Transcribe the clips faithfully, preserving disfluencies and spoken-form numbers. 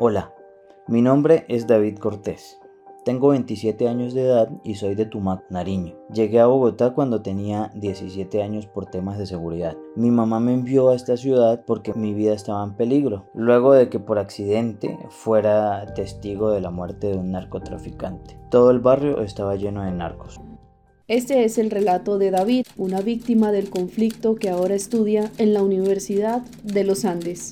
Hola, mi nombre es David Cortés. Tengo veintisiete años de edad y soy de Tumaco, Nariño. Llegué a Bogotá cuando tenía diecisiete años por temas de seguridad. Mi mamá me envió a esta ciudad porque mi vida estaba en peligro, luego de que por accidente fuera testigo de la muerte de un narcotraficante. Todo el barrio estaba lleno de narcos. Este es el relato de David, una víctima del conflicto que ahora estudia en la Universidad de los Andes.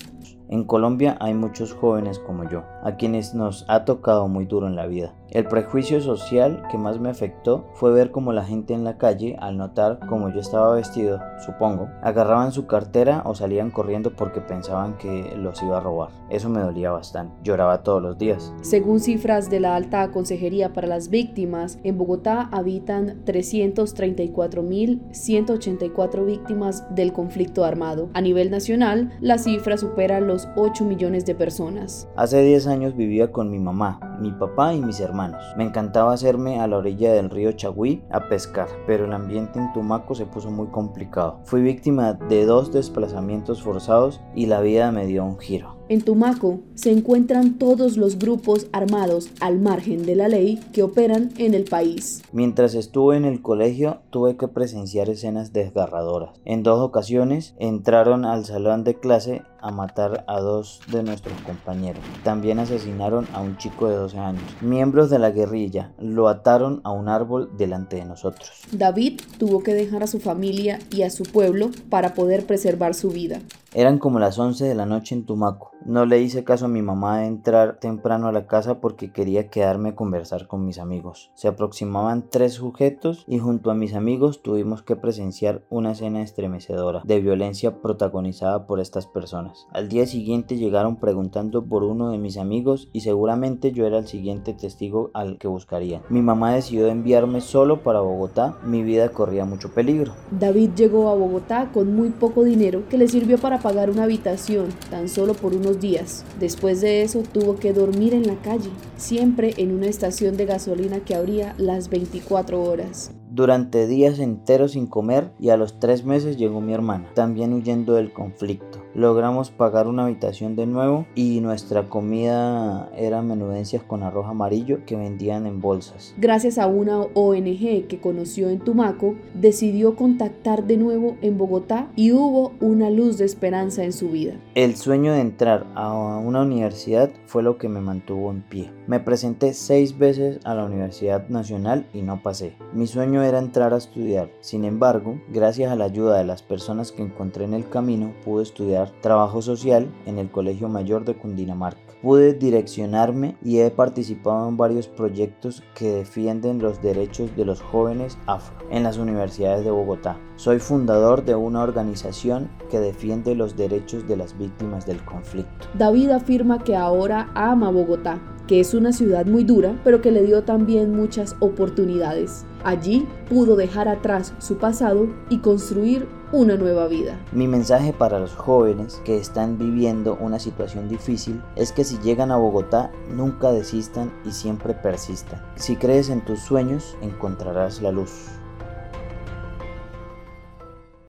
En Colombia hay muchos jóvenes como yo, a quienes nos ha tocado muy duro en la vida. El prejuicio social que más me afectó fue ver cómo la gente en la calle, al notar cómo yo estaba vestido, supongo, agarraban su cartera o salían corriendo porque pensaban que los iba a robar. Eso me dolía bastante. Lloraba todos los días. Según cifras de la Alta Consejería para las Víctimas, en Bogotá habitan trescientas treinta y cuatro mil ciento ochenta y cuatro víctimas del conflicto armado. A nivel nacional, la cifra supera los ocho millones de personas. Hace diez años vivía con mi mamá, mi papá y mis hermanos. Me encantaba hacerme a la orilla del río Chagüí a pescar, pero el ambiente en Tumaco se puso muy complicado. Fui víctima de dos desplazamientos forzados y la vida me dio un giro. En Tumaco se encuentran todos los grupos armados al margen de la ley que operan en el país. Mientras estuve en el colegio, tuve que presenciar escenas desgarradoras. En dos ocasiones entraron al salón de clase a matar a dos de nuestros compañeros. También asesinaron a un chico de doce años. Miembros de la guerrilla lo ataron a un árbol delante de nosotros. David tuvo que dejar a su familia y a su pueblo para poder preservar su vida. Eran como las once de la noche en Tumaco. No le hice caso a mi mamá de entrar temprano a la casa porque quería quedarme a conversar con mis amigos. Se aproximaban tres sujetos y junto a mis amigos tuvimos que presenciar una escena estremecedora de violencia protagonizada por estas personas. Al día siguiente llegaron preguntando por uno de mis amigos y seguramente yo era el siguiente testigo al que buscarían. Mi mamá decidió enviarme solo para Bogotá. Mi vida corría mucho peligro. David llegó a Bogotá con muy poco dinero que le sirvió para pagar una habitación tan solo por unos días. Después de eso tuvo que dormir en la calle, siempre en una estación de gasolina que abría las veinticuatro horas. Durante días enteros sin comer y a los tres meses llegó mi hermana, también huyendo del conflicto. Logramos pagar una habitación de nuevo y nuestra comida era menudencias con arroz amarillo que vendían en bolsas. Gracias a una O N G que conoció en Tumaco, decidió contactar de nuevo en Bogotá y hubo una luz de esperanza en su vida. El sueño de entrar a una universidad fue lo que me mantuvo en pie. Me presenté seis veces a la Universidad Nacional y no pasé. Mi sueño era entrar a estudiar. Sin embargo, gracias a la ayuda de las personas que encontré en el camino, pude estudiar Trabajo Social en el Colegio Mayor de Cundinamarca. Pude direccionarme y he participado en varios proyectos que defienden los derechos de los jóvenes afro en las universidades de Bogotá. Soy fundador de una organización que defiende los derechos de las víctimas del conflicto. David afirma que ahora ama Bogotá, que es una ciudad muy dura, pero que le dio también muchas oportunidades. Allí pudo dejar atrás su pasado y construir una nueva vida. Mi mensaje para los jóvenes que están viviendo una situación difícil es que si llegan a Bogotá, nunca desistan y siempre persistan. Si crees en tus sueños, encontrarás la luz.